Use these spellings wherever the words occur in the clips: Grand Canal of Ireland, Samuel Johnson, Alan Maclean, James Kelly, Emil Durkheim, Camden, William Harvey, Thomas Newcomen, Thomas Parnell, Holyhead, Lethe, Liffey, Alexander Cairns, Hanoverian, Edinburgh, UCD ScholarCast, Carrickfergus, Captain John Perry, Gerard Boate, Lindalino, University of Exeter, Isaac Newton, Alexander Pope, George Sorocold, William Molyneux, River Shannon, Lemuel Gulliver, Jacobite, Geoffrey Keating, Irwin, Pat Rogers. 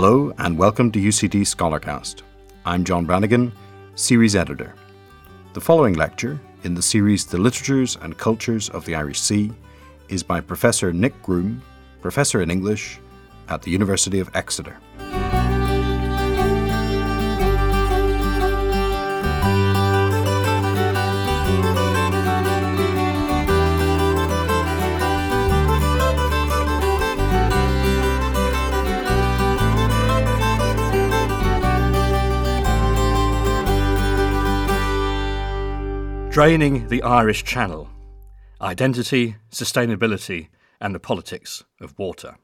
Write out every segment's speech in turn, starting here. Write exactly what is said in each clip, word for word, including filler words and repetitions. Hello and welcome to U C D ScholarCast. I'm John Brannigan, Series Editor. The following lecture, in the series The Literatures and Cultures of the Irish Sea, is by Professor Nick Groom, Professor in English at the University of Exeter. Draining the Irish Channel, Identity, Sustainability and the Politics of Water.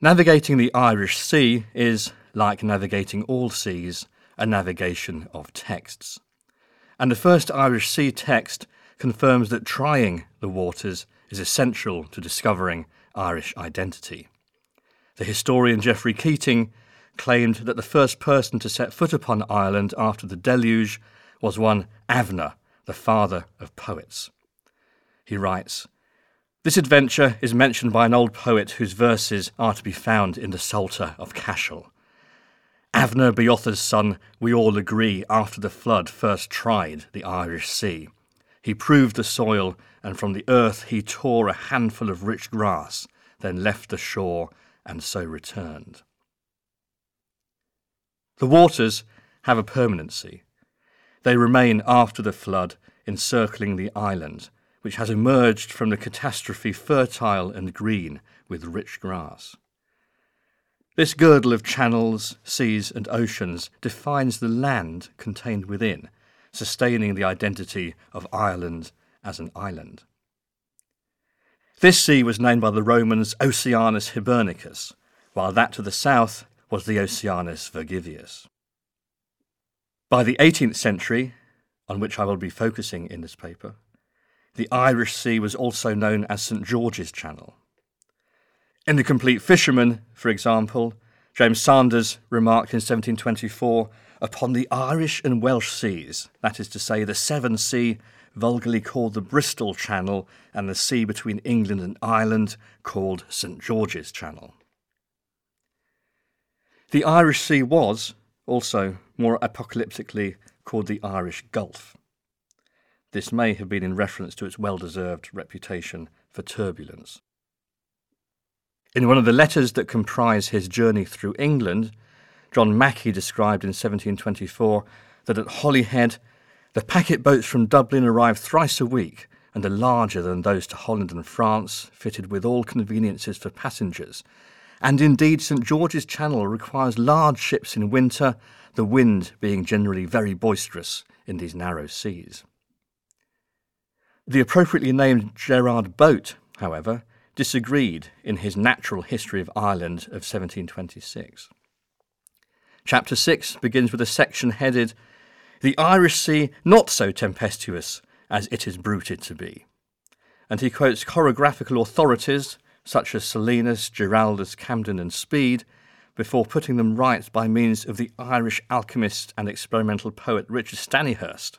Navigating the Irish Sea is, like navigating all seas, a navigation of texts. And the first Irish Sea text confirms that trying the waters is essential to discovering Irish identity. The historian Geoffrey Keating claimed that the first person to set foot upon Ireland after the deluge was one Avner, the father of poets. He writes, "This adventure is mentioned by an old poet whose verses are to be found in the Psalter of Cashel. Avner, Boate's son, we all agree, after the flood first tried the Irish sea. He proved the soil, and from the earth he tore a handful of rich grass, then left the shore, and so returned." The waters have a permanency. They remain after the flood, encircling the island, which has emerged from the catastrophe fertile and green with rich grass. This girdle of channels, seas and oceans defines the land contained within, sustaining the identity of Ireland as an island. This sea was named by the Romans Oceanus Hibernicus, while that to the south was the Oceanus Vergivius. By the eighteenth century, on which I will be focusing in this paper, the Irish Sea was also known as St George's Channel. In The Complete Fisherman, for example, James Sanders remarked in seventeen twenty-four, "Upon the Irish and Welsh seas, that is to say the Severn Sea, vulgarly called the Bristol Channel, and the sea between England and Ireland, called St George's Channel." The Irish Sea was, also more apocalyptically, called the Irish Gulf. This may have been in reference to its well-deserved reputation for turbulence. In one of the letters that comprise his journey through England, John Mackey described in seventeen twenty-four that at Holyhead, the packet boats from Dublin arrive thrice a week and are larger than those to Holland and France, fitted with all conveniences for passengers. And indeed, St George's Channel requires large ships in winter, the wind being generally very boisterous in these narrow seas. The appropriately named Gerard Boate, however, disagreed in his Natural History of Ireland of seventeen twenty-six. Chapter six begins with a section headed, "The Irish Sea not so tempestuous as it is bruited to be," and he quotes chorographical authorities such as Salinas, Géraldus, Camden and Speed, before putting them right by means of the Irish alchemist and experimental poet Richard Stanihurst.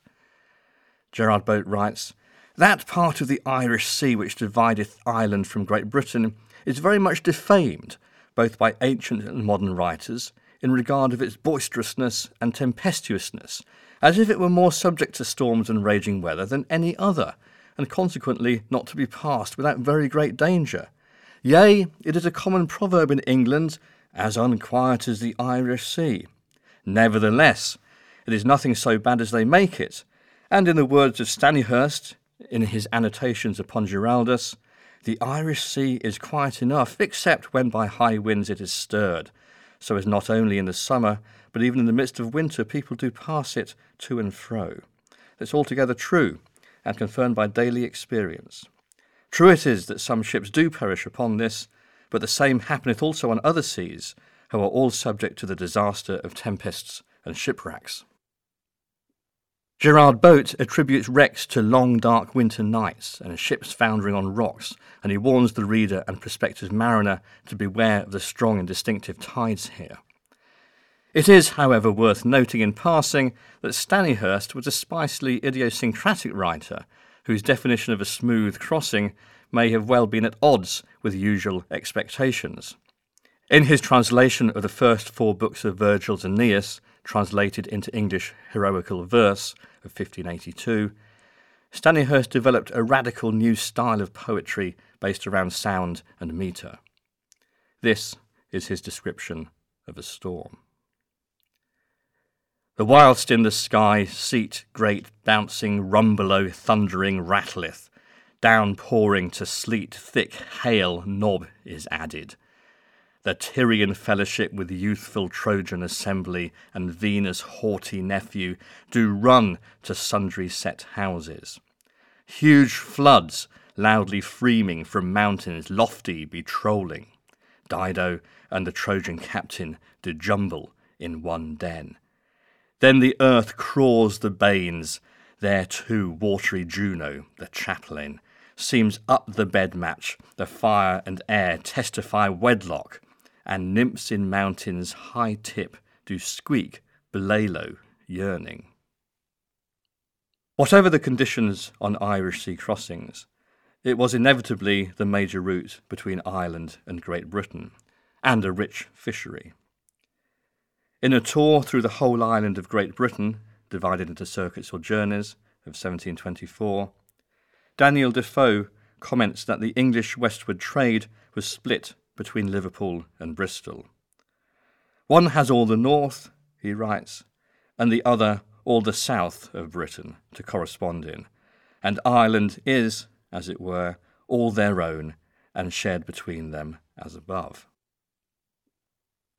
Gerard Boate writes, "That part of the Irish Sea which divideth Ireland from Great Britain is very much defamed, both by ancient and modern writers, in regard of its boisterousness and tempestuousness, as if it were more subject to storms and raging weather than any other, and consequently not to be passed without very great danger. Yea, it is a common proverb in England, as unquiet as the Irish Sea. Nevertheless, it is nothing so bad as they make it, and in the words of Stanihurst, in his annotations upon Géraldus, the Irish Sea is quiet enough, except when by high winds it is stirred, so as not only in the summer, but even in the midst of winter people do pass it to and fro. That's altogether true, and confirmed by daily experience. True it is that some ships do perish upon this, but the same happeneth also on other seas, who are all subject to the disaster of tempests and shipwrecks." Gerard Boate attributes wrecks to long dark winter nights and ships foundering on rocks, and he warns the reader and prospective mariner to beware of the strong and distinctive tides here. It is, however, worth noting in passing that Stanihurst was a spicily idiosyncratic writer, whose definition of a smooth crossing may have well been at odds with usual expectations. In his translation of the first four books of Virgil's Aeneas, translated into English heroical verse of fifteen eighty-two, Stanihurst developed a radical new style of poetry based around sound and metre. This is his description of a storm. The whilst in the sky seat great bouncing rumbelow thundering rattleth, downpouring to sleet thick hail knob is added. The Tyrian fellowship with youthful Trojan assembly and Venus' haughty nephew do run to sundry set houses. Huge floods loudly freaming from mountains lofty be trolling. Dido and the Trojan captain do jumble in one den. Then the earth craws the banes, there too watery Juno, the chaplain, seems up the bed match, the fire and air testify wedlock, and nymphs in mountains high tip do squeak belalo yearning. Whatever the conditions on Irish sea crossings, it was inevitably the major route between Ireland and Great Britain, and a rich fishery. In a tour through the whole island of Great Britain, divided into circuits or journeys, of seventeen twenty-four, Daniel Defoe comments that the English westward trade was split between Liverpool and Bristol. One has all the north, he writes, and the other all the south of Britain to correspond in, and Ireland is, as it were, all their own and shared between them as above.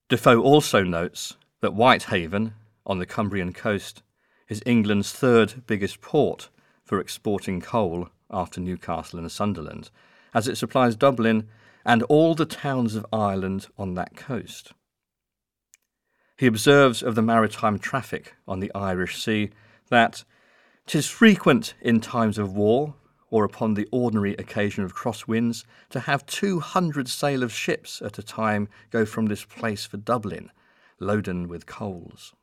Defoe also notes that Whitehaven, on the Cumbrian coast, is England's third biggest port for exporting coal after Newcastle and Sunderland, as it supplies Dublin and all the towns of Ireland on that coast. He observes of the maritime traffic on the Irish Sea that "'tis frequent in times of war, or upon the ordinary occasion of crosswinds, to have two hundred sail of ships at a time go from this place for Dublin, loaden with coals."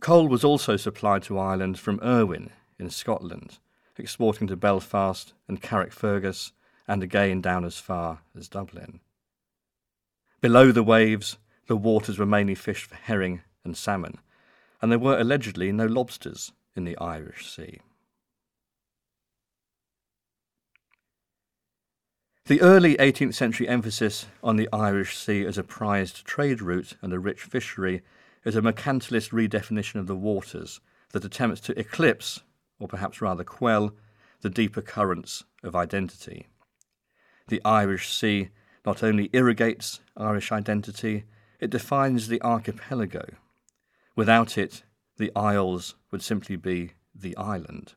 Coal was also supplied to Ireland from Irwin in Scotland, exporting to Belfast and Carrickfergus, and again down as far as Dublin. Below the waves, the waters were mainly fished for herring and salmon, and there were allegedly no lobsters in the Irish Sea. The early eighteenth century emphasis on the Irish Sea as a prized trade route and a rich fishery is a mercantilist redefinition of the waters that attempts to eclipse, or perhaps rather quell, the deeper currents of identity. The Irish Sea not only irrigates Irish identity, it defines the archipelago. Without it, the Isles would simply be the island.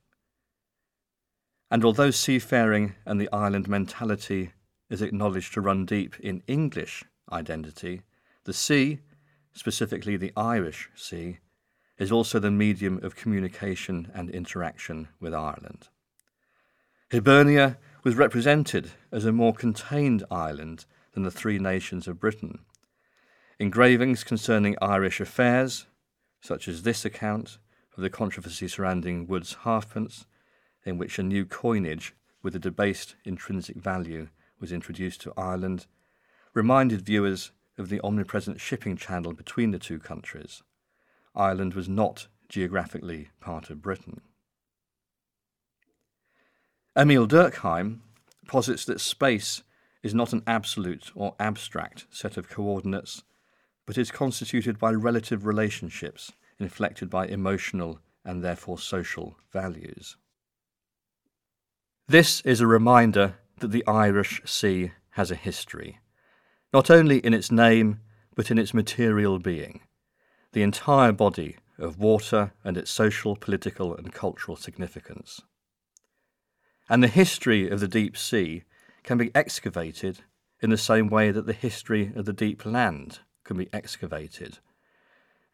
And although seafaring and the island mentality is acknowledged to run deep in English identity, the sea, specifically the Irish Sea, is also the medium of communication and interaction with Ireland. Hibernia was represented as a more contained island than the three nations of Britain. Engravings concerning Irish affairs, such as this account of the controversy surrounding Wood's Halfpence, in which a new coinage with a debased intrinsic value was introduced to Ireland, reminded viewers of the omnipresent shipping channel between the two countries. Ireland was not geographically part of Britain. Emil Durkheim posits that space is not an absolute or abstract set of coordinates, but is constituted by relative relationships inflected by emotional and therefore social values. This is a reminder that the Irish Sea has a history, not only in its name, but in its material being, the entire body of water and its social, political and cultural significance. And the history of the deep sea can be excavated in the same way that the history of the deep land can be excavated,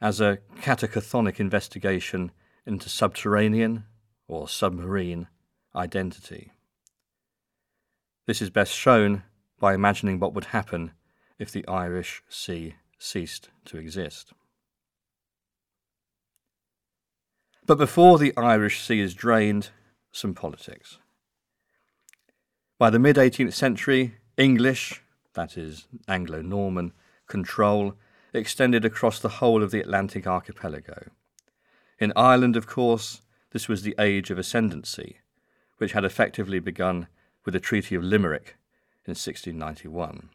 as a catacothonic investigation into subterranean or submarine identity. This is best shown by imagining what would happen if the Irish Sea ceased to exist. But before the Irish Sea is drained, some politics. By the mid-eighteenth century, English, that is, Anglo-Norman, control extended across the whole of the Atlantic archipelago. In Ireland, of course, this was the Age of Ascendancy, which had effectively begun with the Treaty of Limerick in sixteen ninety-one.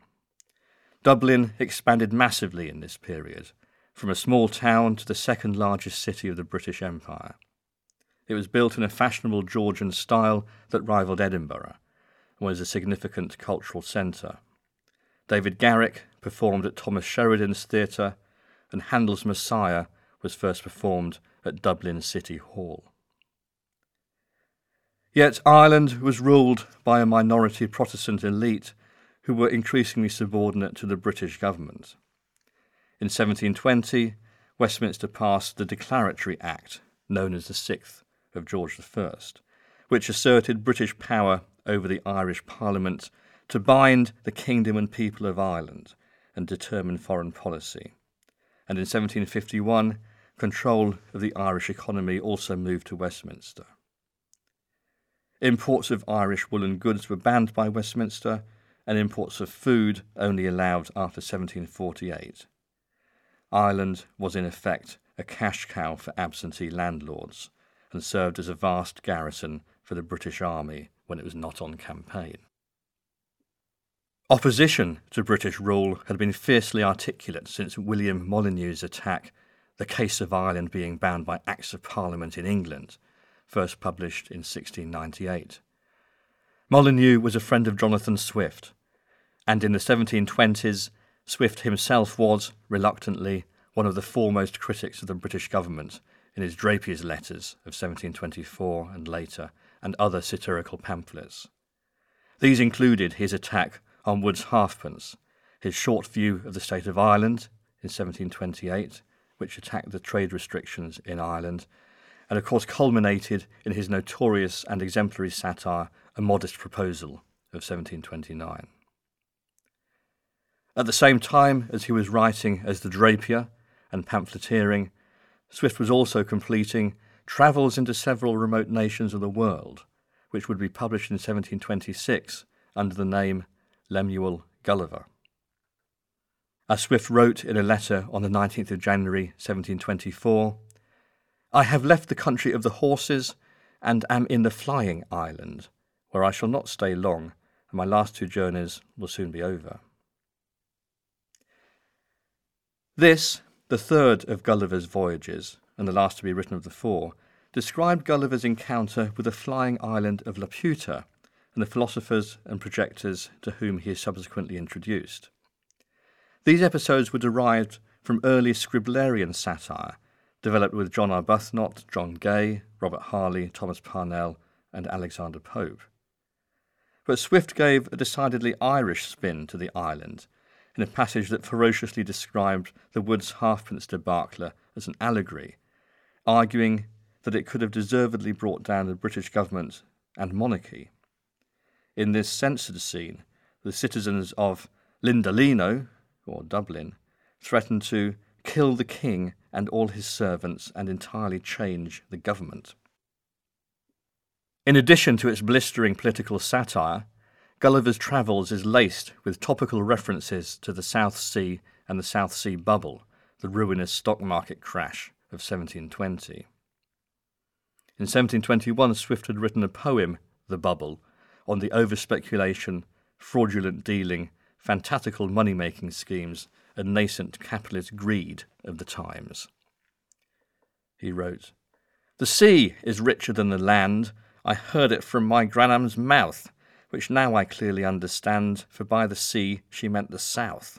Dublin expanded massively in this period, from a small town to the second largest city of the British Empire. It was built in a fashionable Georgian style that rivalled Edinburgh, and was a significant cultural centre. David Garrick performed at Thomas Sheridan's Theatre, and Handel's Messiah was first performed at Dublin City Hall. Yet Ireland was ruled by a minority Protestant elite who were increasingly subordinate to the British government. In seventeen twenty, Westminster passed the Declaratory Act, known as the Sixth of George the First, which asserted British power over the Irish Parliament to bind the kingdom and people of Ireland and determine foreign policy. And in seventeen fifty-one, control of the Irish economy also moved to Westminster. Imports of Irish woolen goods were banned by Westminster, and imports of food only allowed after seventeen forty-eight. Ireland was in effect a cash cow for absentee landlords, and served as a vast garrison for the British Army when it was not on campaign. Opposition to British rule had been fiercely articulate since William Molyneux's attack, The Case of Ireland Being Bound by Acts of Parliament in England, first published in sixteen ninety-eight. Molyneux was a friend of Jonathan Swift, and in the seventeen twenties, Swift himself was, reluctantly, one of the foremost critics of the British government in his Drapier's Letters of seventeen twenty-four and later, and other satirical pamphlets. These included his attack on Wood's Halfpence, his Short View of the State of Ireland in seventeen twenty-eight, which attacked the trade restrictions in Ireland, and of course culminated in his notorious and exemplary satire A Modest Proposal of seventeen twenty-nine. At the same time as he was writing as the Drapier and pamphleteering, Swift was also completing Travels into Several Remote Nations of the World, which would be published in seventeen twenty-six under the name Lemuel Gulliver. As Swift wrote in a letter on the nineteenth of January seventeen twenty-four, "I have left the country of the horses and am in the flying island, where I shall not stay long, and my last two journeys will soon be over." This, the third of Gulliver's voyages, and the last to be written of the four, described Gulliver's encounter with the flying island of Laputa and the philosophers and projectors to whom he is subsequently introduced. These episodes were derived from early Scriblerian satire, developed with John Arbuthnot, John Gay, Robert Harley, Thomas Parnell and Alexander Pope. But Swift gave a decidedly Irish spin to the island, in a passage that ferociously described the Wood's Halfpence debacle as an allegory, arguing that it could have deservedly brought down the British government and monarchy. In this censored scene, the citizens of Lindalino, or Dublin, threatened to kill the king and all his servants and entirely change the government. In addition to its blistering political satire, Gulliver's Travels is laced with topical references to the South Sea and the South Sea Bubble, the ruinous stock market crash of seventeen twenty. In seventeen twenty-one, Swift had written a poem, The Bubble, on the overspeculation, fraudulent dealing, fantastical money-making schemes and nascent capitalist greed of the times. He wrote, "The sea is richer than the land. I heard it from my grannam's mouth, which now I clearly understand, for by the sea she meant the south."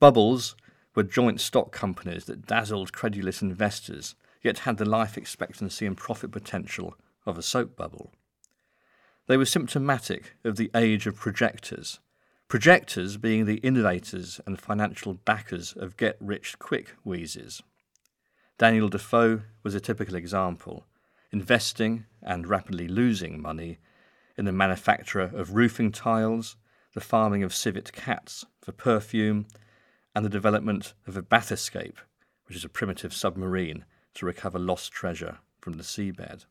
Bubbles were joint stock companies that dazzled credulous investors, yet had the life expectancy and profit potential of a soap bubble. They were symptomatic of the age of projectors, projectors being the innovators and financial backers of get-rich-quick wheezes. Daniel Defoe was a typical example, investing and rapidly losing money in the manufacture of roofing tiles, the farming of civet cats for perfume, and the development of a bathyscape, which is a primitive submarine to recover lost treasure from the seabed.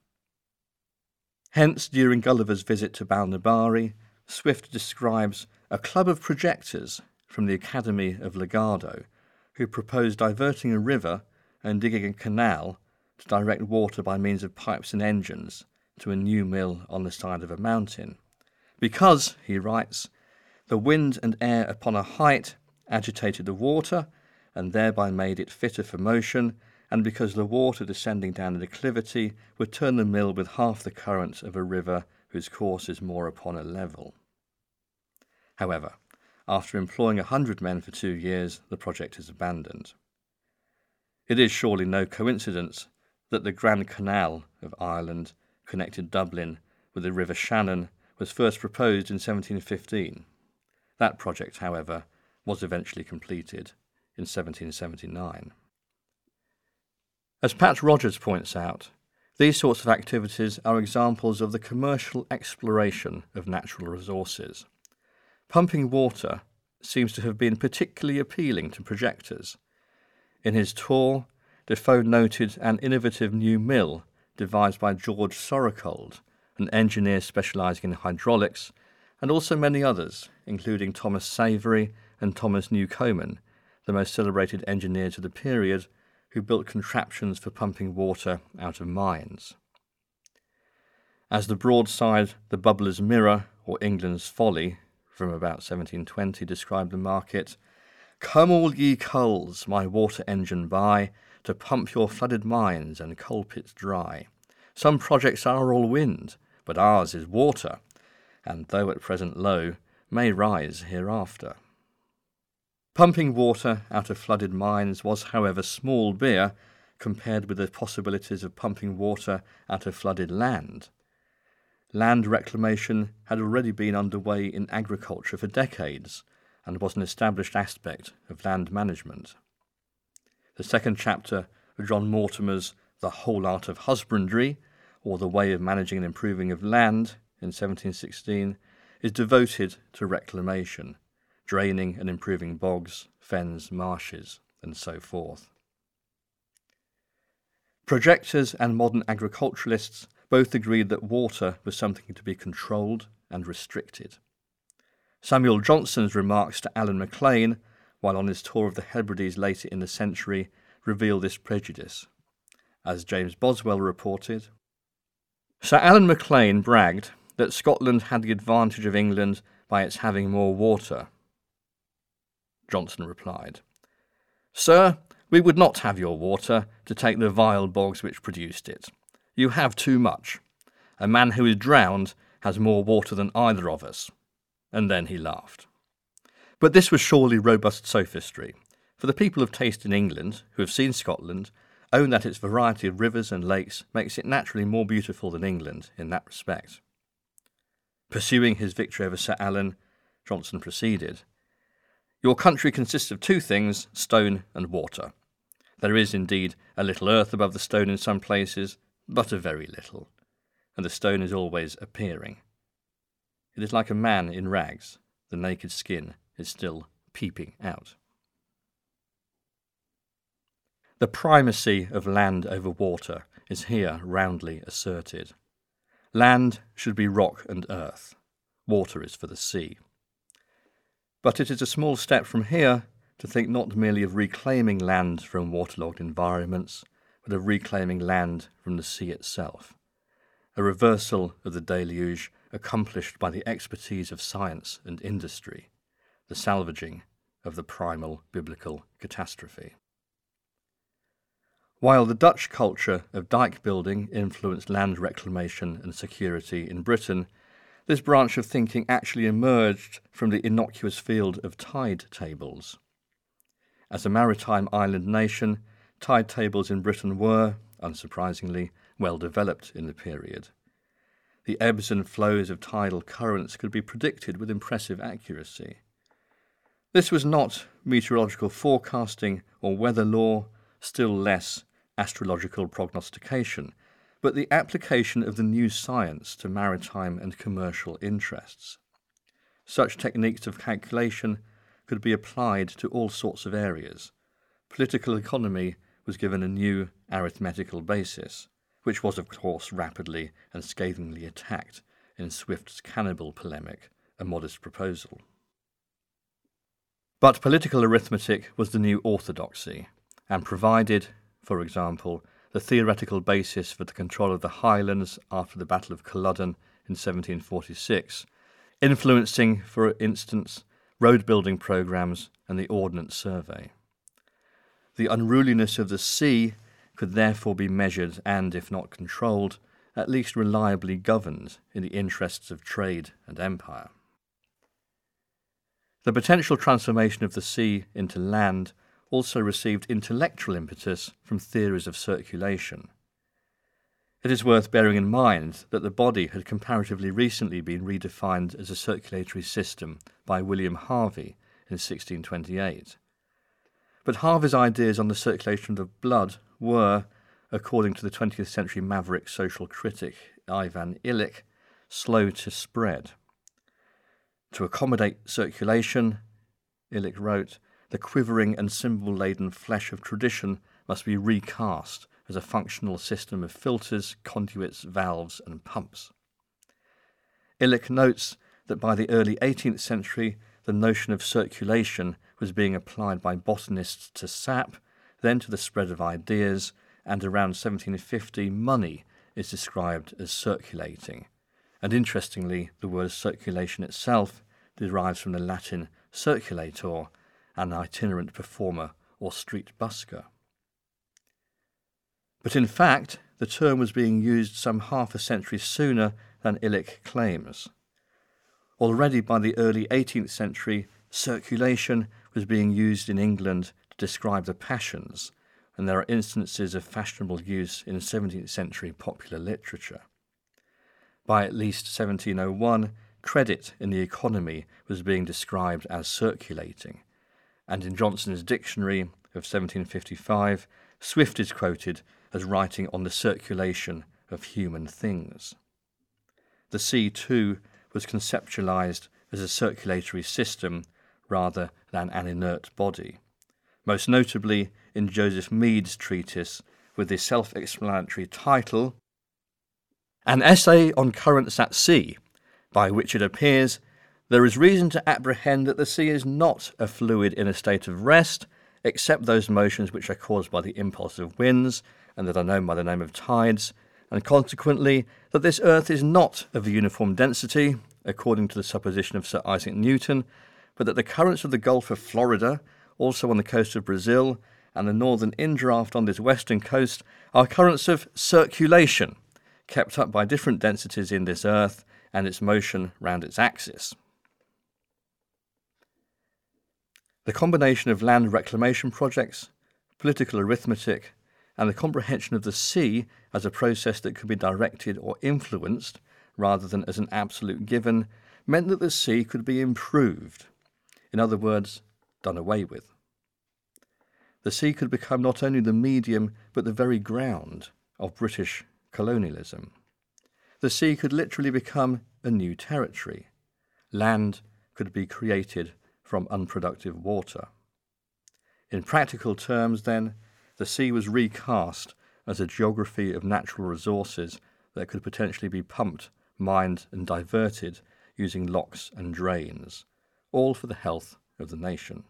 Hence, during Gulliver's visit to Balnabari, Swift describes a club of projectors from the Academy of Legardo who proposed diverting a river and digging a canal to direct water by means of pipes and engines to a new mill on the side of a mountain. Because, he writes, the wind and air upon a height agitated the water and thereby made it fitter for motion, and because the water descending down an acclivity would turn the mill with half the current of a river whose course is more upon a level. However, after employing a hundred men for two years, the project is abandoned. It is surely no coincidence that the Grand Canal of Ireland connected Dublin with the River Shannon was first proposed in seventeen fifteen. That project, however, was eventually completed in seventeen seventy-nine. As Pat Rogers points out, these sorts of activities are examples of the commercial exploration of natural resources. Pumping water seems to have been particularly appealing to projectors. In his tour, Defoe noted an innovative new mill devised by George Sorocold, an engineer specialising in hydraulics, and also many others, including Thomas Savery and Thomas Newcomen, the most celebrated engineers of the period, who built contraptions for pumping water out of mines. As the broadside, The Bubbler's Mirror, or England's Folly, from about seventeen twenty, described the market, "Come all ye culls, my water engine buy, to pump your flooded mines and coal pits dry. Some projects are all wind, but ours is water, and though at present low, may rise hereafter." Pumping water out of flooded mines was, however, small beer compared with the possibilities of pumping water out of flooded land. Land reclamation had already been underway in agriculture for decades and was an established aspect of land management. The second chapter of John Mortimer's The Whole Art of Husbandry, or The Way of Managing and Improving of Land, in seventeen sixteen, is devoted to reclamation, draining and improving bogs, fens, marshes, and so forth. Projectors and modern agriculturalists both agreed that water was something to be controlled and restricted. Samuel Johnson's remarks to Alan Maclean, while on his tour of the Hebrides later in the century, reveal this prejudice. As James Boswell reported, Sir Alan Maclean bragged that Scotland had the advantage of England by its having more water. Johnson replied, "Sir, we would not have your water to take the vile bogs which produced it. You have too much. A man who is drowned has more water than either of us." And then he laughed. But this was surely robust sophistry, for the people of taste in England, who have seen Scotland, own that its variety of rivers and lakes makes it naturally more beautiful than England in that respect. Pursuing his victory over Sir Alan, Johnson proceeded, "Your country consists of two things, stone and water. There is, indeed, a little earth above the stone in some places, but a very little, and the stone is always appearing. It is like a man in rags, the naked skin is still peeping out." The primacy of land over water is here roundly asserted. Land should be rock and earth, water is for the sea. But it is a small step from here to think not merely of reclaiming land from waterlogged environments, but of reclaiming land from the sea itself, a reversal of the deluge accomplished by the expertise of science and industry, the salvaging of the primal biblical catastrophe. While the Dutch culture of dike building influenced land reclamation and security in Britain, this branch of thinking actually emerged from the innocuous field of tide tables. As a maritime island nation, tide tables in Britain were, unsurprisingly, well developed in the period. The ebbs and flows of tidal currents could be predicted with impressive accuracy. This was not meteorological forecasting or weather law, still less astrological prognostication, but the application of the new science to maritime and commercial interests. Such techniques of calculation could be applied to all sorts of areas. Political economy was given a new arithmetical basis, which was of course rapidly and scathingly attacked in Swift's cannibal polemic A Modest Proposal. But political arithmetic was the new orthodoxy, and provided, for example, the theoretical basis for the control of the Highlands after the Battle of Culloden in seventeen forty-six, influencing, for instance, road-building programmes and the Ordnance Survey. The unruliness of the sea could therefore be measured and, if not controlled, at least reliably governed in the interests of trade and empire. The potential transformation of the sea into land also received intellectual impetus from theories of circulation. It is worth bearing in mind that the body had comparatively recently been redefined as a circulatory system by William Harvey in sixteen twenty-eight. But Harvey's ideas on the circulation of blood were, according to the twentieth century maverick social critic Ivan Illich, slow to spread. To accommodate circulation, Illich wrote, the quivering and symbol-laden flesh of tradition must be recast as a functional system of filters, conduits, valves and pumps. Illich notes that by the early eighteenth century, the notion of circulation was being applied by botanists to sap, then to the spread of ideas, and around seventeen fifty, money is described as circulating. And interestingly, the word circulation itself derives from the Latin circulator, an itinerant performer or street busker. But in fact, the term was being used some half a century sooner than Illich claims. Already by the early eighteenth century, circulation was being used in England to describe the passions, and there are instances of fashionable use in seventeenth century popular literature. By at least seventeen oh one, credit in the economy was being described as circulating, and in Johnson's Dictionary of seventeen fifty-five, Swift is quoted as writing on the circulation of human things. The sea, too, was conceptualised as a circulatory system rather than an inert body, most notably in Joseph Mead's treatise with the self-explanatory title An Essay on Currents at Sea, by which it appears there is reason to apprehend that the sea is not a fluid in a state of rest, except those motions which are caused by the impulse of winds, and that are known by the name of tides, and consequently that this earth is not of a uniform density, according to the supposition of Sir Isaac Newton, but that the currents of the Gulf of Florida, also on the coast of Brazil, and the northern indraft on this western coast are currents of circulation, kept up by different densities in this earth and its motion round its axis. The combination of land reclamation projects, political arithmetic, and the comprehension of the sea as a process that could be directed or influenced, rather than as an absolute given, meant that the sea could be improved. In other words, done away with. The sea could become not only the medium, but the very ground of British colonialism. The sea could literally become a new territory. Land could be created from unproductive water. In practical terms, then, the sea was recast as a geography of natural resources that could potentially be pumped, mined and diverted using locks and drains, all for the health of the nation.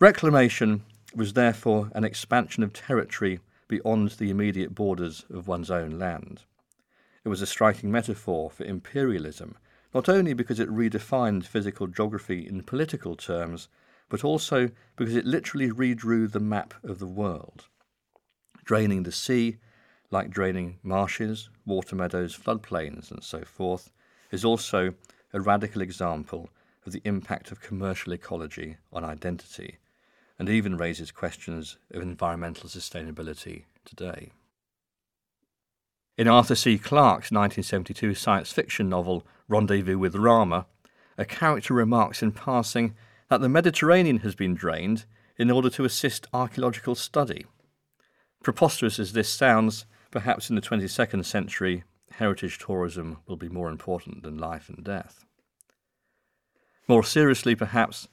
Reclamation was therefore an expansion of territory beyond the immediate borders of one's own land. It was a striking metaphor for imperialism, not only because it redefined physical geography in political terms, but also because it literally redrew the map of the world, draining the sea, like draining marshes, water meadows, floodplains and so forth, is also a radical example of the impact of commercial ecology on identity, and even raises questions of environmental sustainability today. In Arthur C. Clarke's nineteen seventy-two science fiction novel Rendezvous with Rama, a character remarks in passing that the Mediterranean has been drained in order to assist archaeological study. Preposterous as this sounds, perhaps in the twenty-second century, heritage tourism will be more important than life and death. More seriously, perhaps,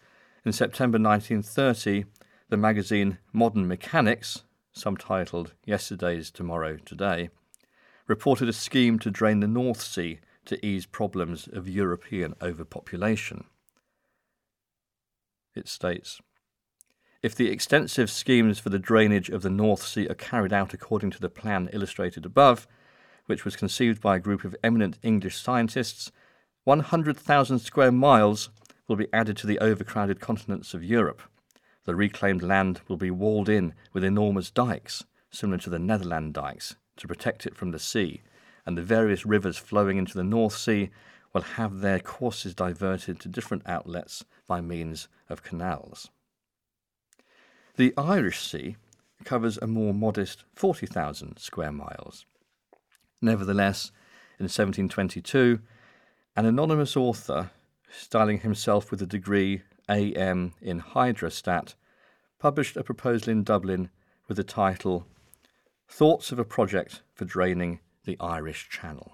in September nineteen thirty, the magazine Modern Mechanics, subtitled Yesterday's Tomorrow Today, reported a scheme to drain the North Sea to ease problems of European overpopulation. It states, if the extensive schemes for the drainage of the North Sea are carried out according to the plan illustrated above, which was conceived by a group of eminent English scientists, one hundred thousand square miles will be added to the overcrowded continents of Europe. The reclaimed land will be walled in with enormous dikes, similar to the Netherland dikes, to protect it from the sea, and the various rivers flowing into the North Sea will have their courses diverted to different outlets by means of canals. The Irish Sea covers a more modest forty thousand square miles. Nevertheless, in seventeen twenty-two, an anonymous author, styling himself with the degree A M in Hydrostat, published a proposal in Dublin with the title Thoughts of a Project for Draining the Irish Channel.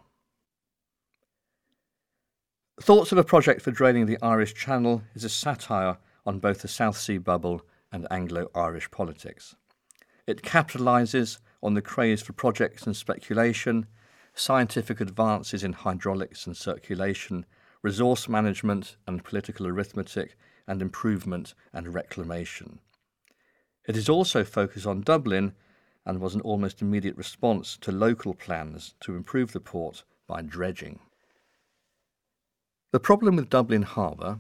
Thoughts of a Project for Draining the Irish Channel is a satire on both the South Sea Bubble and Anglo-Irish politics. It capitalises on the craze for projects and speculation, scientific advances in hydraulics and circulation, resource management and political arithmetic, and improvement and reclamation. It is also focused on Dublin and was an almost immediate response to local plans to improve the port by dredging. The problem with Dublin harbour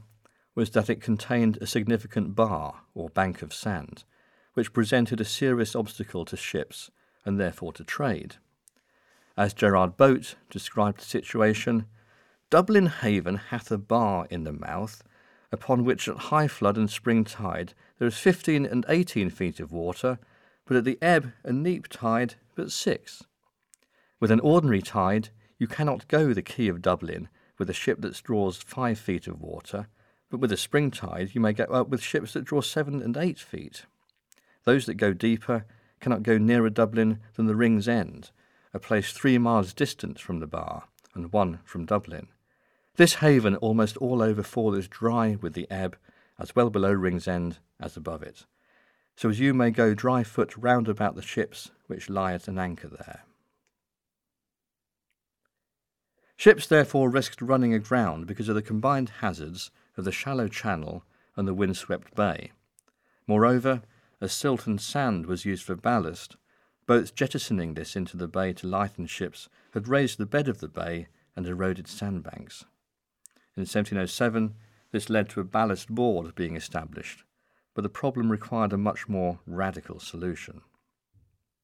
was that it contained a significant bar, or bank of sand, which presented a serious obstacle to ships and therefore to trade. As Gerard Boate described the situation, Dublin Haven hath a bar in the mouth, upon which at high flood and spring tide there is fifteen and eighteen feet of water, but at the ebb and neap tide but six. With an ordinary tide you cannot go the quay of Dublin with a ship that draws five feet of water, but with a spring tide you may go up with ships that draw seven and eight feet. Those that go deeper cannot go nearer Dublin than the Ring's End, a place three miles distant from the bar, and one from Dublin. This haven almost all over fall is dry with the ebb, as well below Ring's End as above it, so as you may go dry foot round about the ships which lie at an anchor there. Ships therefore risked running aground because of the combined hazards of the shallow channel and the windswept bay. Moreover, as silt and sand was used for ballast, boats jettisoning this into the bay to lighten ships had raised the bed of the bay and eroded sandbanks. In seventeen oh seven, this led to a ballast board being established, but the problem required a much more radical solution.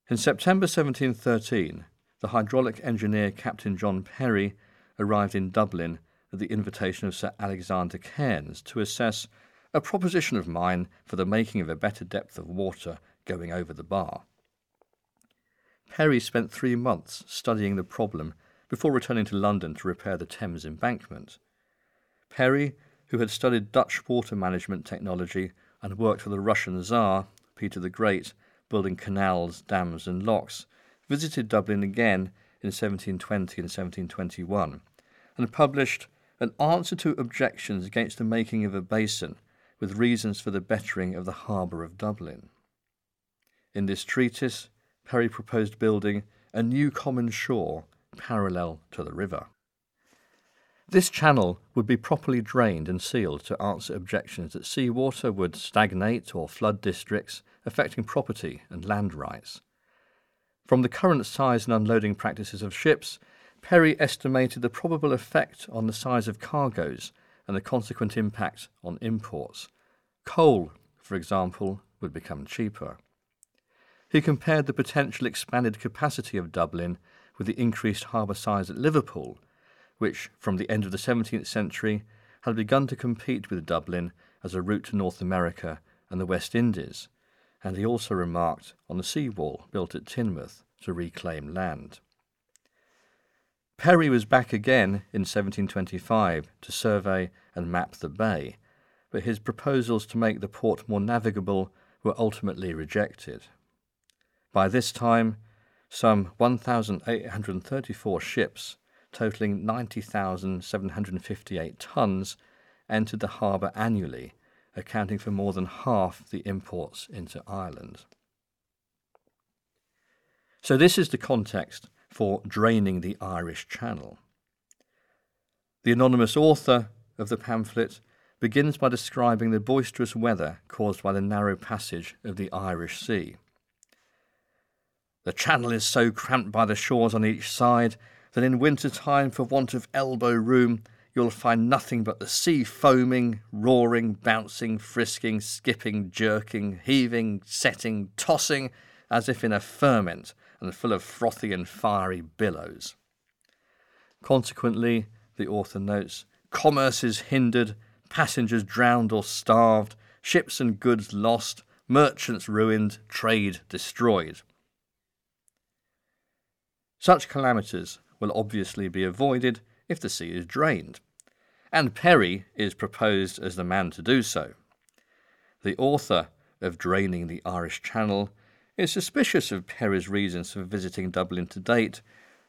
In September seventeen thirteen, the hydraulic engineer Captain John Perry arrived in Dublin at the invitation of Sir Alexander Cairns to assess a proposition of mine for the making of a better depth of water going over the bar. Perry spent three months studying the problem before returning to London to repair the Thames embankment. Perry, who had studied Dutch water management technology and worked for the Russian Tsar, Peter the Great, building canals, dams and locks, visited Dublin again in seventeen twenty and seventeen twenty-one and published An Answer to Objections Against the Making of a Basin, with reasons for the bettering of the harbour of Dublin. In this treatise, Perry proposed building a new common shore parallel to the river. This channel would be properly drained and sealed to answer objections that seawater would stagnate or flood districts, affecting property and land rights. From the current size and unloading practices of ships, Perry estimated the probable effect on the size of cargoes and the consequent impact on imports. Coal, for example, would become cheaper. He compared the potential expanded capacity of Dublin with the increased harbour size at Liverpool, which, from the end of the seventeenth century, had begun to compete with Dublin as a route to North America and the West Indies, and he also remarked on the seawall built at Teignmouth to reclaim land. Perry was back again in seventeen twenty-five to survey and map the bay, but his proposals to make the port more navigable were ultimately rejected. By this time, some one thousand eight hundred thirty-four ships, totalling ninety thousand seven hundred fifty-eight tonnes, entered the harbour annually, accounting for more than half the imports into Ireland. So this is the context for draining the Irish Channel. The anonymous author of the pamphlet begins by describing the boisterous weather caused by the narrow passage of the Irish Sea. The channel is so cramped by the shores on each side that in winter time, for want of elbow room, you'll find nothing but the sea foaming, roaring, bouncing, frisking, skipping, jerking, heaving, setting, tossing, as if in a ferment and full of frothy and fiery billows. Consequently, the author notes, commerce is hindered, passengers drowned or starved, ships and goods lost, merchants ruined, trade destroyed. Such calamities will obviously be avoided if the sea is drained, and Perry is proposed as the man to do so. The author of Draining the Irish Channel is suspicious of Perry's reasons for visiting Dublin to date,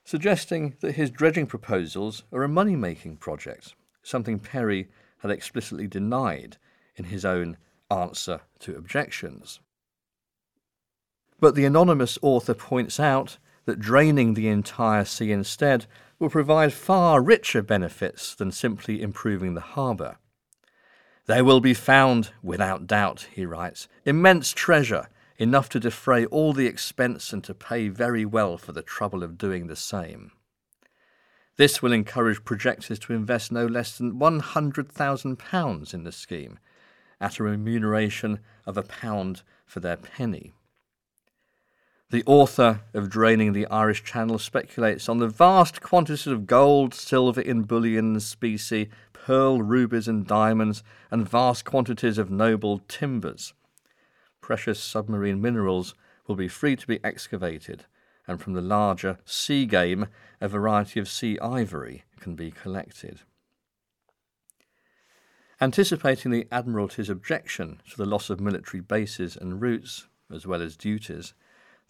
suggesting that his dredging proposals are a money-making project, something Perry had explicitly denied in his own answer to objections. But the anonymous author points out that draining the entire sea instead will provide far richer benefits than simply improving the harbour. There will be found, without doubt, he writes, immense treasure, enough to defray all the expense and to pay very well for the trouble of doing the same. This will encourage projectors to invest no less than one hundred thousand pounds in the scheme, at a remuneration of a pound for their penny. The author of Draining the Irish Channel speculates on the vast quantities of gold, silver in bullion specie, pearl, rubies and diamonds, and vast quantities of noble timbers. Precious submarine minerals will be free to be excavated, and from the larger sea game, a variety of sea ivory can be collected. Anticipating the Admiralty's objection to the loss of military bases and routes, as well as duties,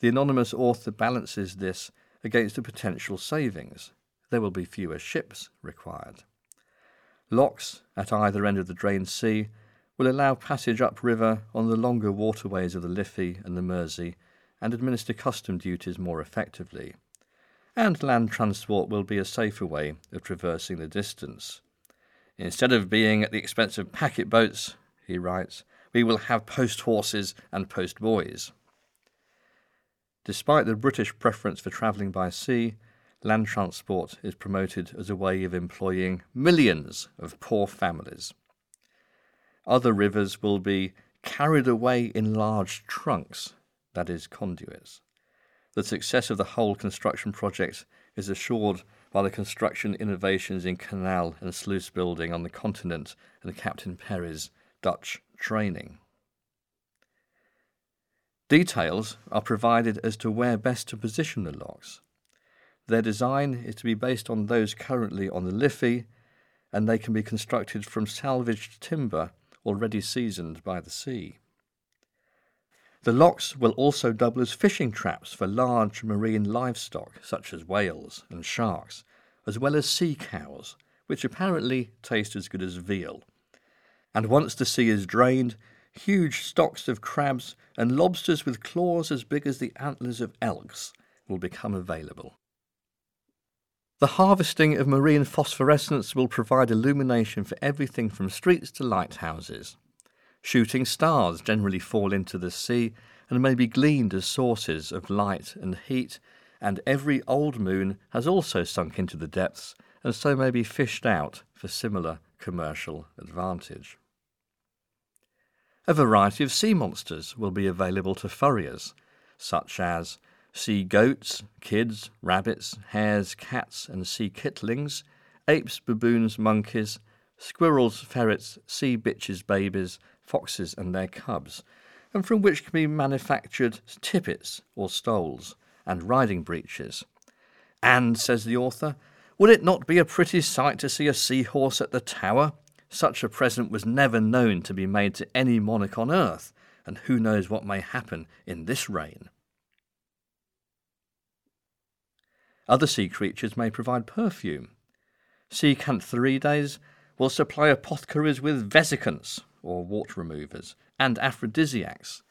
the anonymous author balances this against the potential savings. There will be fewer ships required. Locks at either end of the drained sea will allow passage upriver on the longer waterways of the Liffey and the Mersey and administer custom duties more effectively. And land transport will be a safer way of traversing the distance. Instead of being at the expense of packet boats, he writes, we will have post horses and post boys. Despite the British preference for travelling by sea, land transport is promoted as a way of employing millions of poor families. Other rivers will be carried away in large trunks, that is, conduits. The success of the whole construction project is assured by the construction innovations in canal and sluice building on the continent and Captain Perry's Dutch training. Details are provided as to where best to position the locks. Their design is to be based on those currently on the Liffey, and they can be constructed from salvaged timber already seasoned by the sea. The locks will also double as fishing traps for large marine livestock such as whales and sharks, as well as sea cows, which apparently taste as good as veal. And once the sea is drained, huge stocks of crabs and lobsters with claws as big as the antlers of elks will become available. The harvesting of marine phosphorescence will provide illumination for everything from streets to lighthouses. Shooting stars generally fall into the sea and may be gleaned as sources of light and heat, and every old moon has also sunk into the depths and so may be fished out for similar commercial advantage. A variety of sea monsters will be available to furriers, such as sea goats, kids, rabbits, hares, cats and sea kittlings, apes, baboons, monkeys, squirrels, ferrets, sea bitches, babies, foxes and their cubs, and from which can be manufactured tippets or stoles and riding breeches. And, says the author, would it not be a pretty sight to see a seahorse at the Tower? Such a present was never known to be made to any monarch on earth, and who knows what may happen in this reign. Other sea creatures may provide perfume. Sea cantharides will supply apothecaries with vesicants, or water removers, and aphrodisiacs,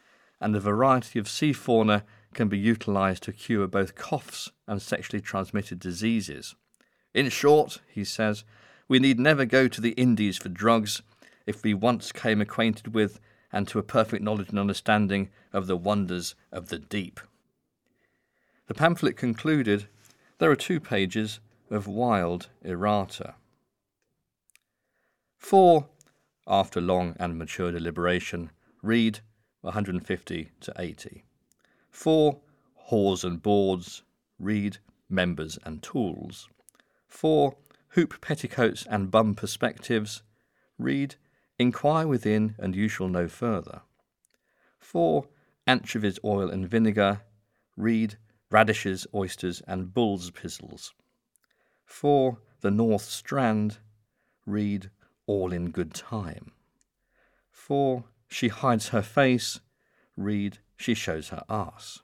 and a variety of sea fauna can be utilised to cure both coughs and sexually transmitted diseases. In short, he says, we need never go to the Indies for drugs if we once came acquainted with and to a perfect knowledge and understanding of the wonders of the deep. The pamphlet concluded, there are two pages of wild errata. Four, after long and mature deliberation, read one hundred fifty to eighty. Four, Hawes and Boards, read Members and Tools. Four, Hoop Petticoats and Bum Perspectives, read Inquire Within and You Shall Know Further. Four, Anchovies, Oil and Vinegar, read Radishes, Oysters and Bull's Pizzles. Four, The North Strand, read All in Good Time. Four, She Hides Her Face, read She Shows Her Arse.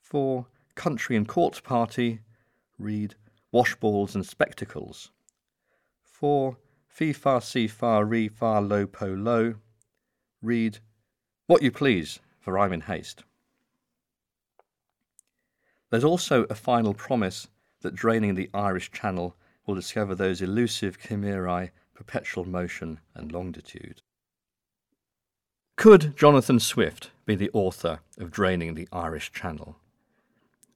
Four, Country and Court Party, read Washballs and Spectacles. Four, Fee Far Si Far Re Far Lo Po Lo, read What You Please, for I'm in haste. There's also a final promise that draining the Irish Channel will discover those elusive chimerae, perpetual motion and longitude. Could Jonathan Swift be the author of Draining the Irish Channel?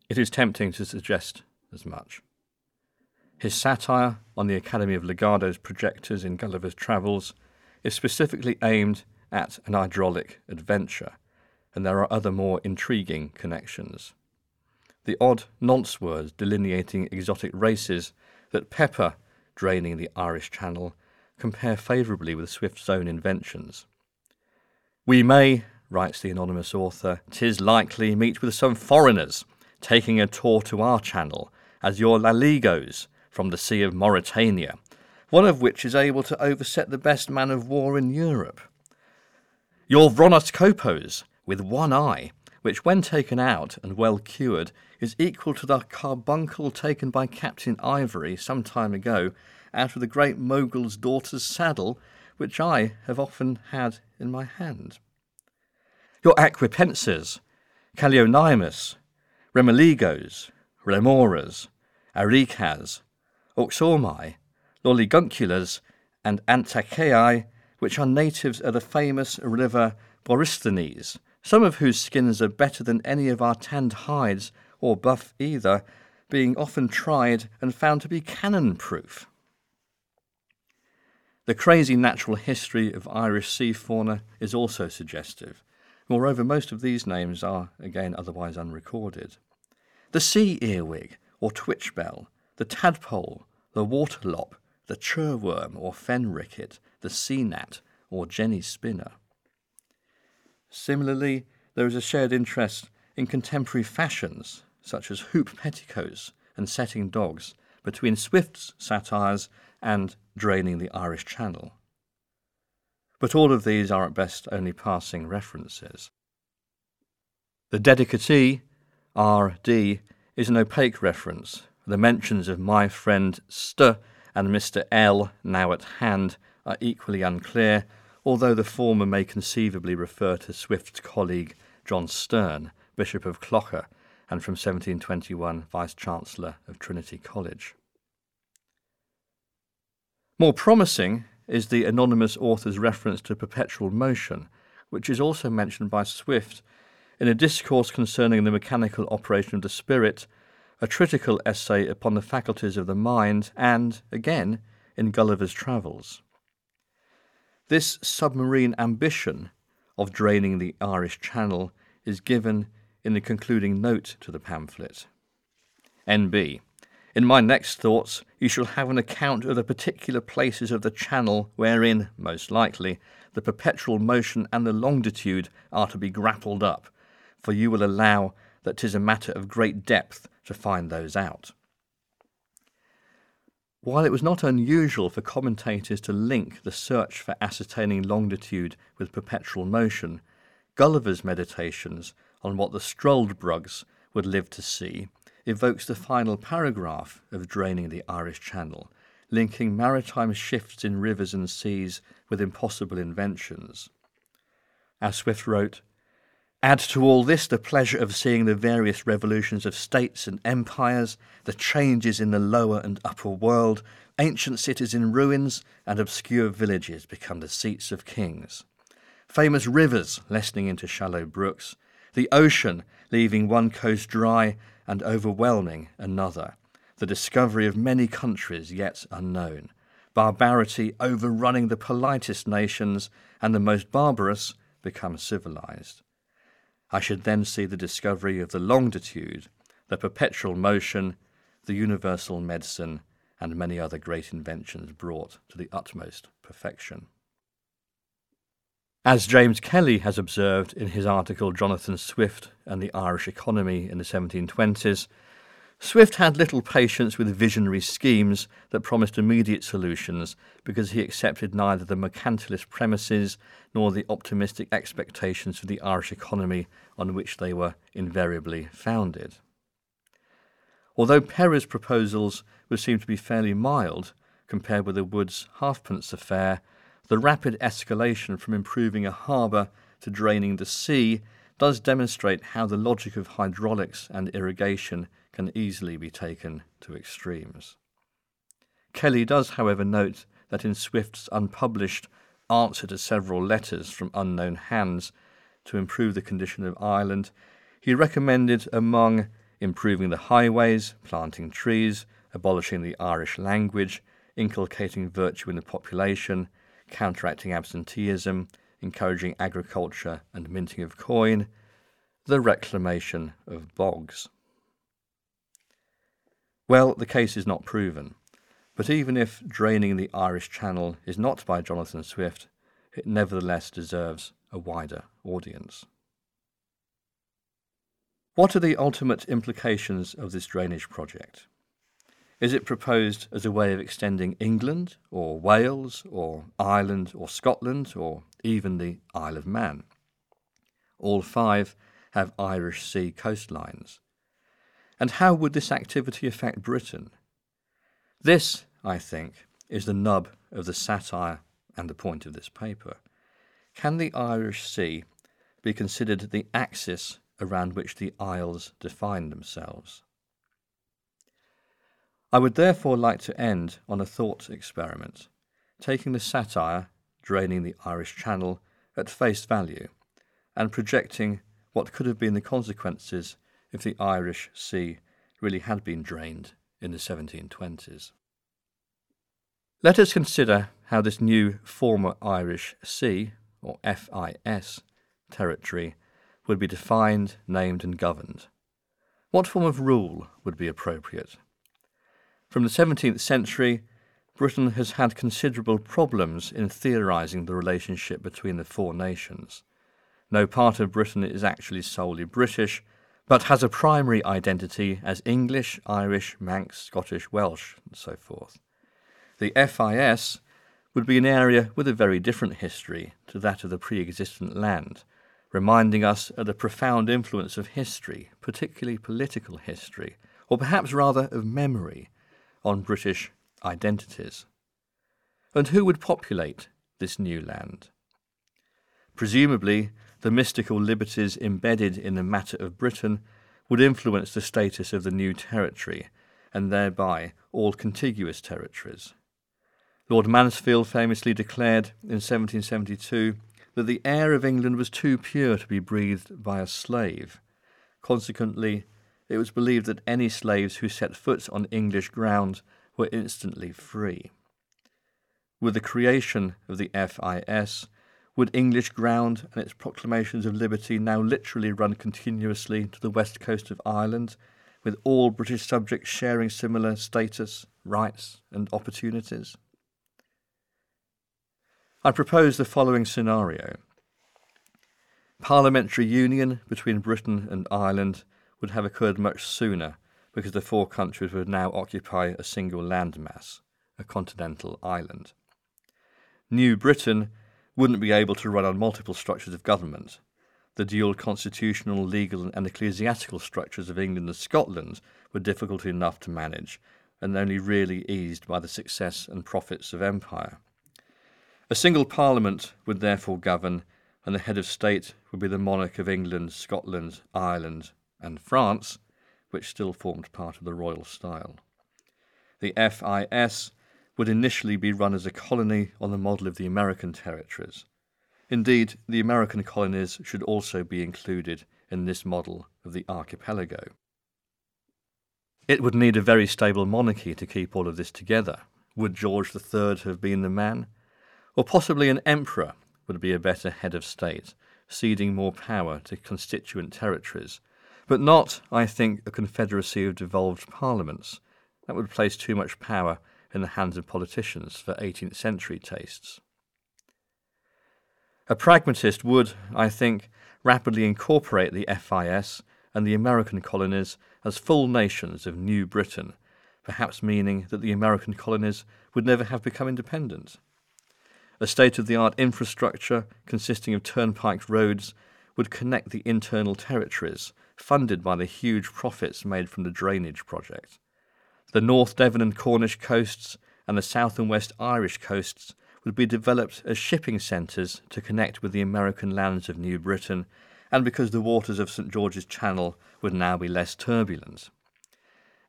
It is tempting to suggest as much. His satire on the Academy of Legado's projectors in Gulliver's Travels is specifically aimed at an hydraulic adventure, and there are other more intriguing connections. The odd nonce words delineating exotic races that pepper Draining the Irish Channel compare favourably with Swift's own inventions. We may, writes the anonymous author, "'tis likely meet with some foreigners taking a tour to our channel, as your laligos from the Sea of Mauritania, one of which is able to overset the best man of war in Europe. Your vronoscopos, with one eye, which when taken out and well cured is equal to the carbuncle taken by Captain Ivory some time ago out of the great Mogul's daughter's saddle, which I have often had in my hand. Your Aquipenses, Callionymus, Remeligos, Remoras, Aricas, Oxormae, Loligunculas, and Antaceae, which are natives of the famous river Borysthenes, some of whose skins are better than any of our tanned hides, or buff either, being often tried and found to be cannon-proof. The crazy natural history of Irish sea fauna is also suggestive. Moreover, most of these names are, again, otherwise unrecorded. The sea earwig, or twitchbell, the tadpole, the waterlop, the cherworm, or fenricket, the sea gnat, or jenny spinner. Similarly, there is a shared interest in contemporary fashions, such as hoop petticoats and setting dogs, between Swift's satires and Draining the Irish Channel. But all of these are at best only passing references. The dedicatee, R D, is an opaque reference. The mentions of my friend St and Mister L, now at hand, are equally unclear, although the former may conceivably refer to Swift's colleague John Stern, Bishop of Clocher, and from seventeen twenty-one Vice-Chancellor of Trinity College. More promising is the anonymous author's reference to perpetual motion, which is also mentioned by Swift in a discourse concerning the mechanical operation of the spirit, a critical essay upon the faculties of the mind, and, again, in Gulliver's Travels. This submarine ambition of Draining the Irish Channel is given in the concluding note to the pamphlet. N B. In my next thoughts, you shall have an account of the particular places of the channel wherein, most likely, the perpetual motion and the longitude are to be grappled up, for you will allow that 'tis a matter of great depth to find those out. While it was not unusual for commentators to link the search for ascertaining longitude with perpetual motion, Gulliver's meditations on what the Struldbrugs would live to see evokes the final paragraph of Draining the Irish Channel, linking maritime shifts in rivers and seas with impossible inventions. As Swift wrote, Add to all this the pleasure of seeing the various revolutions of states and empires, the changes in the lower and upper world, ancient cities in ruins, and obscure villages become the seats of kings. Famous rivers lessening into shallow brooks, the ocean leaving one coast dry and overwhelming another, the discovery of many countries yet unknown, barbarity overrunning the politest nations, and the most barbarous become civilised. I should then see the discovery of the longitude, the perpetual motion, the universal medicine, and many other great inventions brought to the utmost perfection. As James Kelly has observed in his article Jonathan Swift and the Irish Economy in the seventeen twenties, Swift had little patience with visionary schemes that promised immediate solutions because he accepted neither the mercantilist premises nor the optimistic expectations for the Irish economy on which they were invariably founded. Although Perry's proposals would seem to be fairly mild compared with the Wood's Halfpence affair, the rapid escalation from improving a harbour to draining the sea does demonstrate how the logic of hydraulics and irrigation can easily be taken to extremes. Kelly does, however, note that in Swift's unpublished Answer to Several Letters from Unknown Hands to Improve the Condition of Ireland, he recommended, among improving the highways, planting trees, abolishing the Irish language, inculcating virtue in the population, counteracting absenteeism, encouraging agriculture and minting of coin, the reclamation of bogs. Well, the case is not proven, but even if draining the Irish Channel is not by Jonathan Swift, it nevertheless deserves a wider audience. What are the ultimate implications of this drainage project? Is it proposed as a way of extending England, or Wales, or Ireland, or Scotland, or even the Isle of Man? All five have Irish Sea coastlines. And how would this activity affect Britain? This, I think, is the nub of the satire and the point of this paper. Can the Irish Sea be considered the axis around which the Isles define themselves? I would therefore like to end on a thought experiment, taking the satire, Draining the Irish Channel, at face value, and projecting what could have been the consequences if the Irish Sea really had been drained in the seventeen twenties. Let us consider how this new former Irish Sea, or F I S, territory would be defined, named and governed. What form of rule would be appropriate? From the seventeenth century, Britain has had considerable problems in theorising the relationship between the four nations. No part of Britain is actually solely British, but has a primary identity as English, Irish, Manx, Scottish, Welsh, and so forth. The F I S would be an area with a very different history to that of the pre-existent land, reminding us of the profound influence of history, particularly political history, or perhaps rather of memory, on British identities. And who would populate this new land? Presumably, the mystical liberties embedded in the matter of Britain would influence the status of the new territory, and thereby all contiguous territories. Lord Mansfield famously declared in seventeen seventy-two that the air of England was too pure to be breathed by a slave. Consequently, it was believed that any slaves who set foot on English ground were instantly free. With the creation of the F I S, would English ground and its proclamations of liberty now literally run continuously to the west coast of Ireland, with all British subjects sharing similar status, rights, and opportunities? I propose the following scenario. Parliamentary union between Britain and Ireland would have occurred much sooner, because the four countries would now occupy a single landmass, a continental island. New Britain wouldn't be able to run on multiple structures of government. The dual constitutional, legal and ecclesiastical structures of England and Scotland were difficult enough to manage, and only really eased by the success and profits of empire. A single parliament would therefore govern, and the head of state would be the monarch of England, Scotland, Ireland and France, which still formed part of the royal style. The F I S would initially be run as a colony on the model of the American territories. Indeed, the American colonies should also be included in this model of the archipelago. It would need a very stable monarchy to keep all of this together. Would George the Third have been the man? Or possibly an emperor would be a better head of state, ceding more power to constituent territories, but not, I think, a confederacy of devolved parliaments. That would place too much power in the hands of politicians for eighteenth century tastes. A pragmatist would, I think, rapidly incorporate the F I S and the American colonies as full nations of New Britain, perhaps meaning that the American colonies would never have become independent. A state-of-the-art infrastructure consisting of turnpike roads would connect the internal territories, funded by the huge profits made from the drainage project. The North Devon and Cornish coasts and the South and West Irish coasts would be developed as shipping centres to connect with the American lands of New Britain, and because the waters of St George's Channel would now be less turbulent.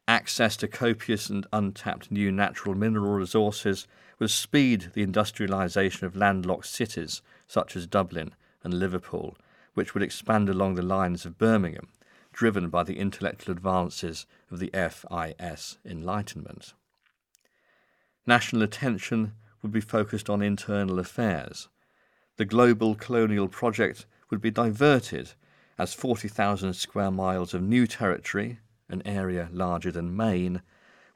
Access to copious and untapped new natural mineral resources would speed the industrialisation of landlocked cities such as Dublin and Liverpool, which would expand along the lines of Birmingham, driven by the intellectual advances of the F I S Enlightenment. National attention would be focused on internal affairs. The global colonial project would be diverted as forty thousand square miles of new territory, an area larger than Maine,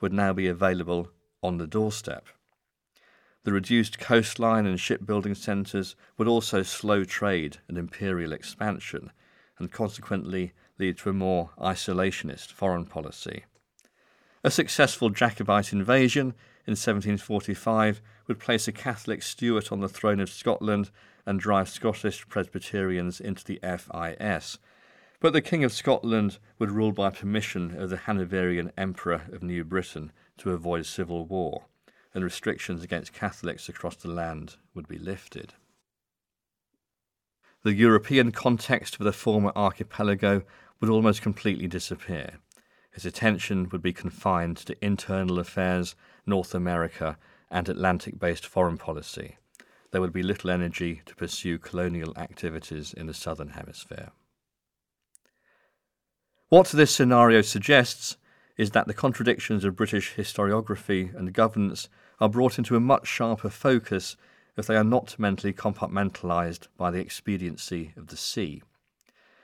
would now be available on the doorstep. The reduced coastline and shipbuilding centres would also slow trade and imperial expansion, and consequently lead to a more isolationist foreign policy. A successful Jacobite invasion in seventeen forty-five would place a Catholic Stuart on the throne of Scotland and drive Scottish Presbyterians into the F I S, but the King of Scotland would rule by permission of the Hanoverian Emperor of New Britain to avoid civil war, and restrictions against Catholics across the land would be lifted. The European context for the former archipelago would almost completely disappear. Its attention would be confined to internal affairs, North America, and Atlantic-based foreign policy. There would be little energy to pursue colonial activities in the Southern Hemisphere. What this scenario suggests is that the contradictions of British historiography and governance are brought into a much sharper focus if they are not mentally compartmentalised by the expediency of the sea.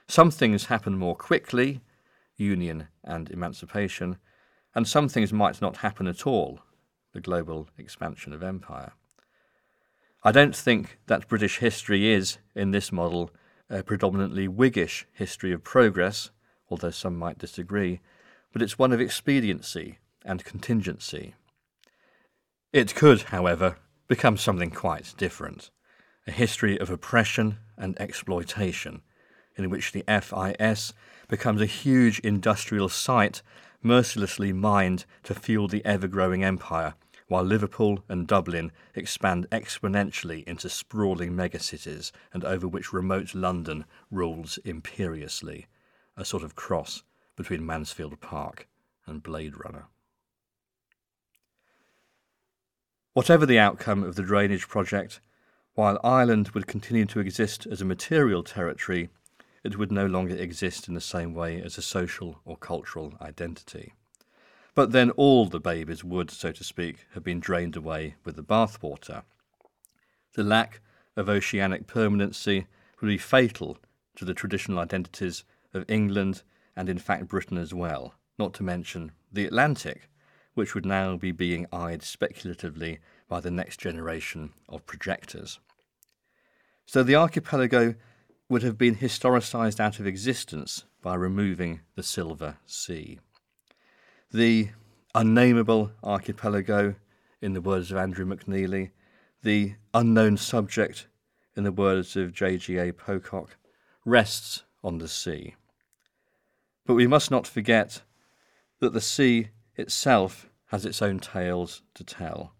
Some things happen more quickly, union and emancipation, and some things might not happen at all, the global expansion of empire. I don't think that British history is, in this model, a predominantly Whiggish history of progress, although some might disagree, but it's one of expediency and contingency. It could, however, become something quite different, a history of oppression and exploitation, in which the F I S becomes a huge industrial site mercilessly mined to fuel the ever-growing empire, while Liverpool and Dublin expand exponentially into sprawling megacities and over which remote London rules imperiously, a sort of cross between Mansfield Park and Blade Runner. Whatever the outcome of the drainage project, while Ireland would continue to exist as a material territory, it would no longer exist in the same way as a social or cultural identity. But then all the babies would, so to speak, have been drained away with the bathwater. The lack of oceanic permanency would be fatal to the traditional identities of England and in fact Britain as well, not to mention the Atlantic, which would now be being eyed speculatively by the next generation of projectors. So the archipelago would have been historicised out of existence by removing the Silver Sea. The unnameable archipelago, in the words of Andrew McNeely, the unknown subject, in the words of J G A Pocock, rests on the sea. But we must not forget that the sea itself has its own tales to tell,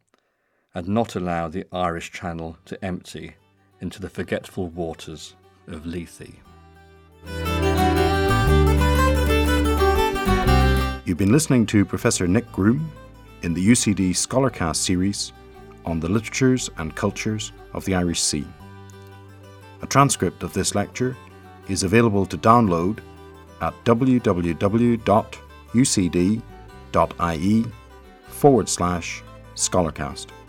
and not allow the Irish Channel to empty into the forgetful waters of Lethe. You've been listening to Professor Nick Groom in the U C D ScholarCast series on the literatures and cultures of the Irish Sea. A transcript of this lecture is available to download at www.ucd.ie forward slash ScholarCast.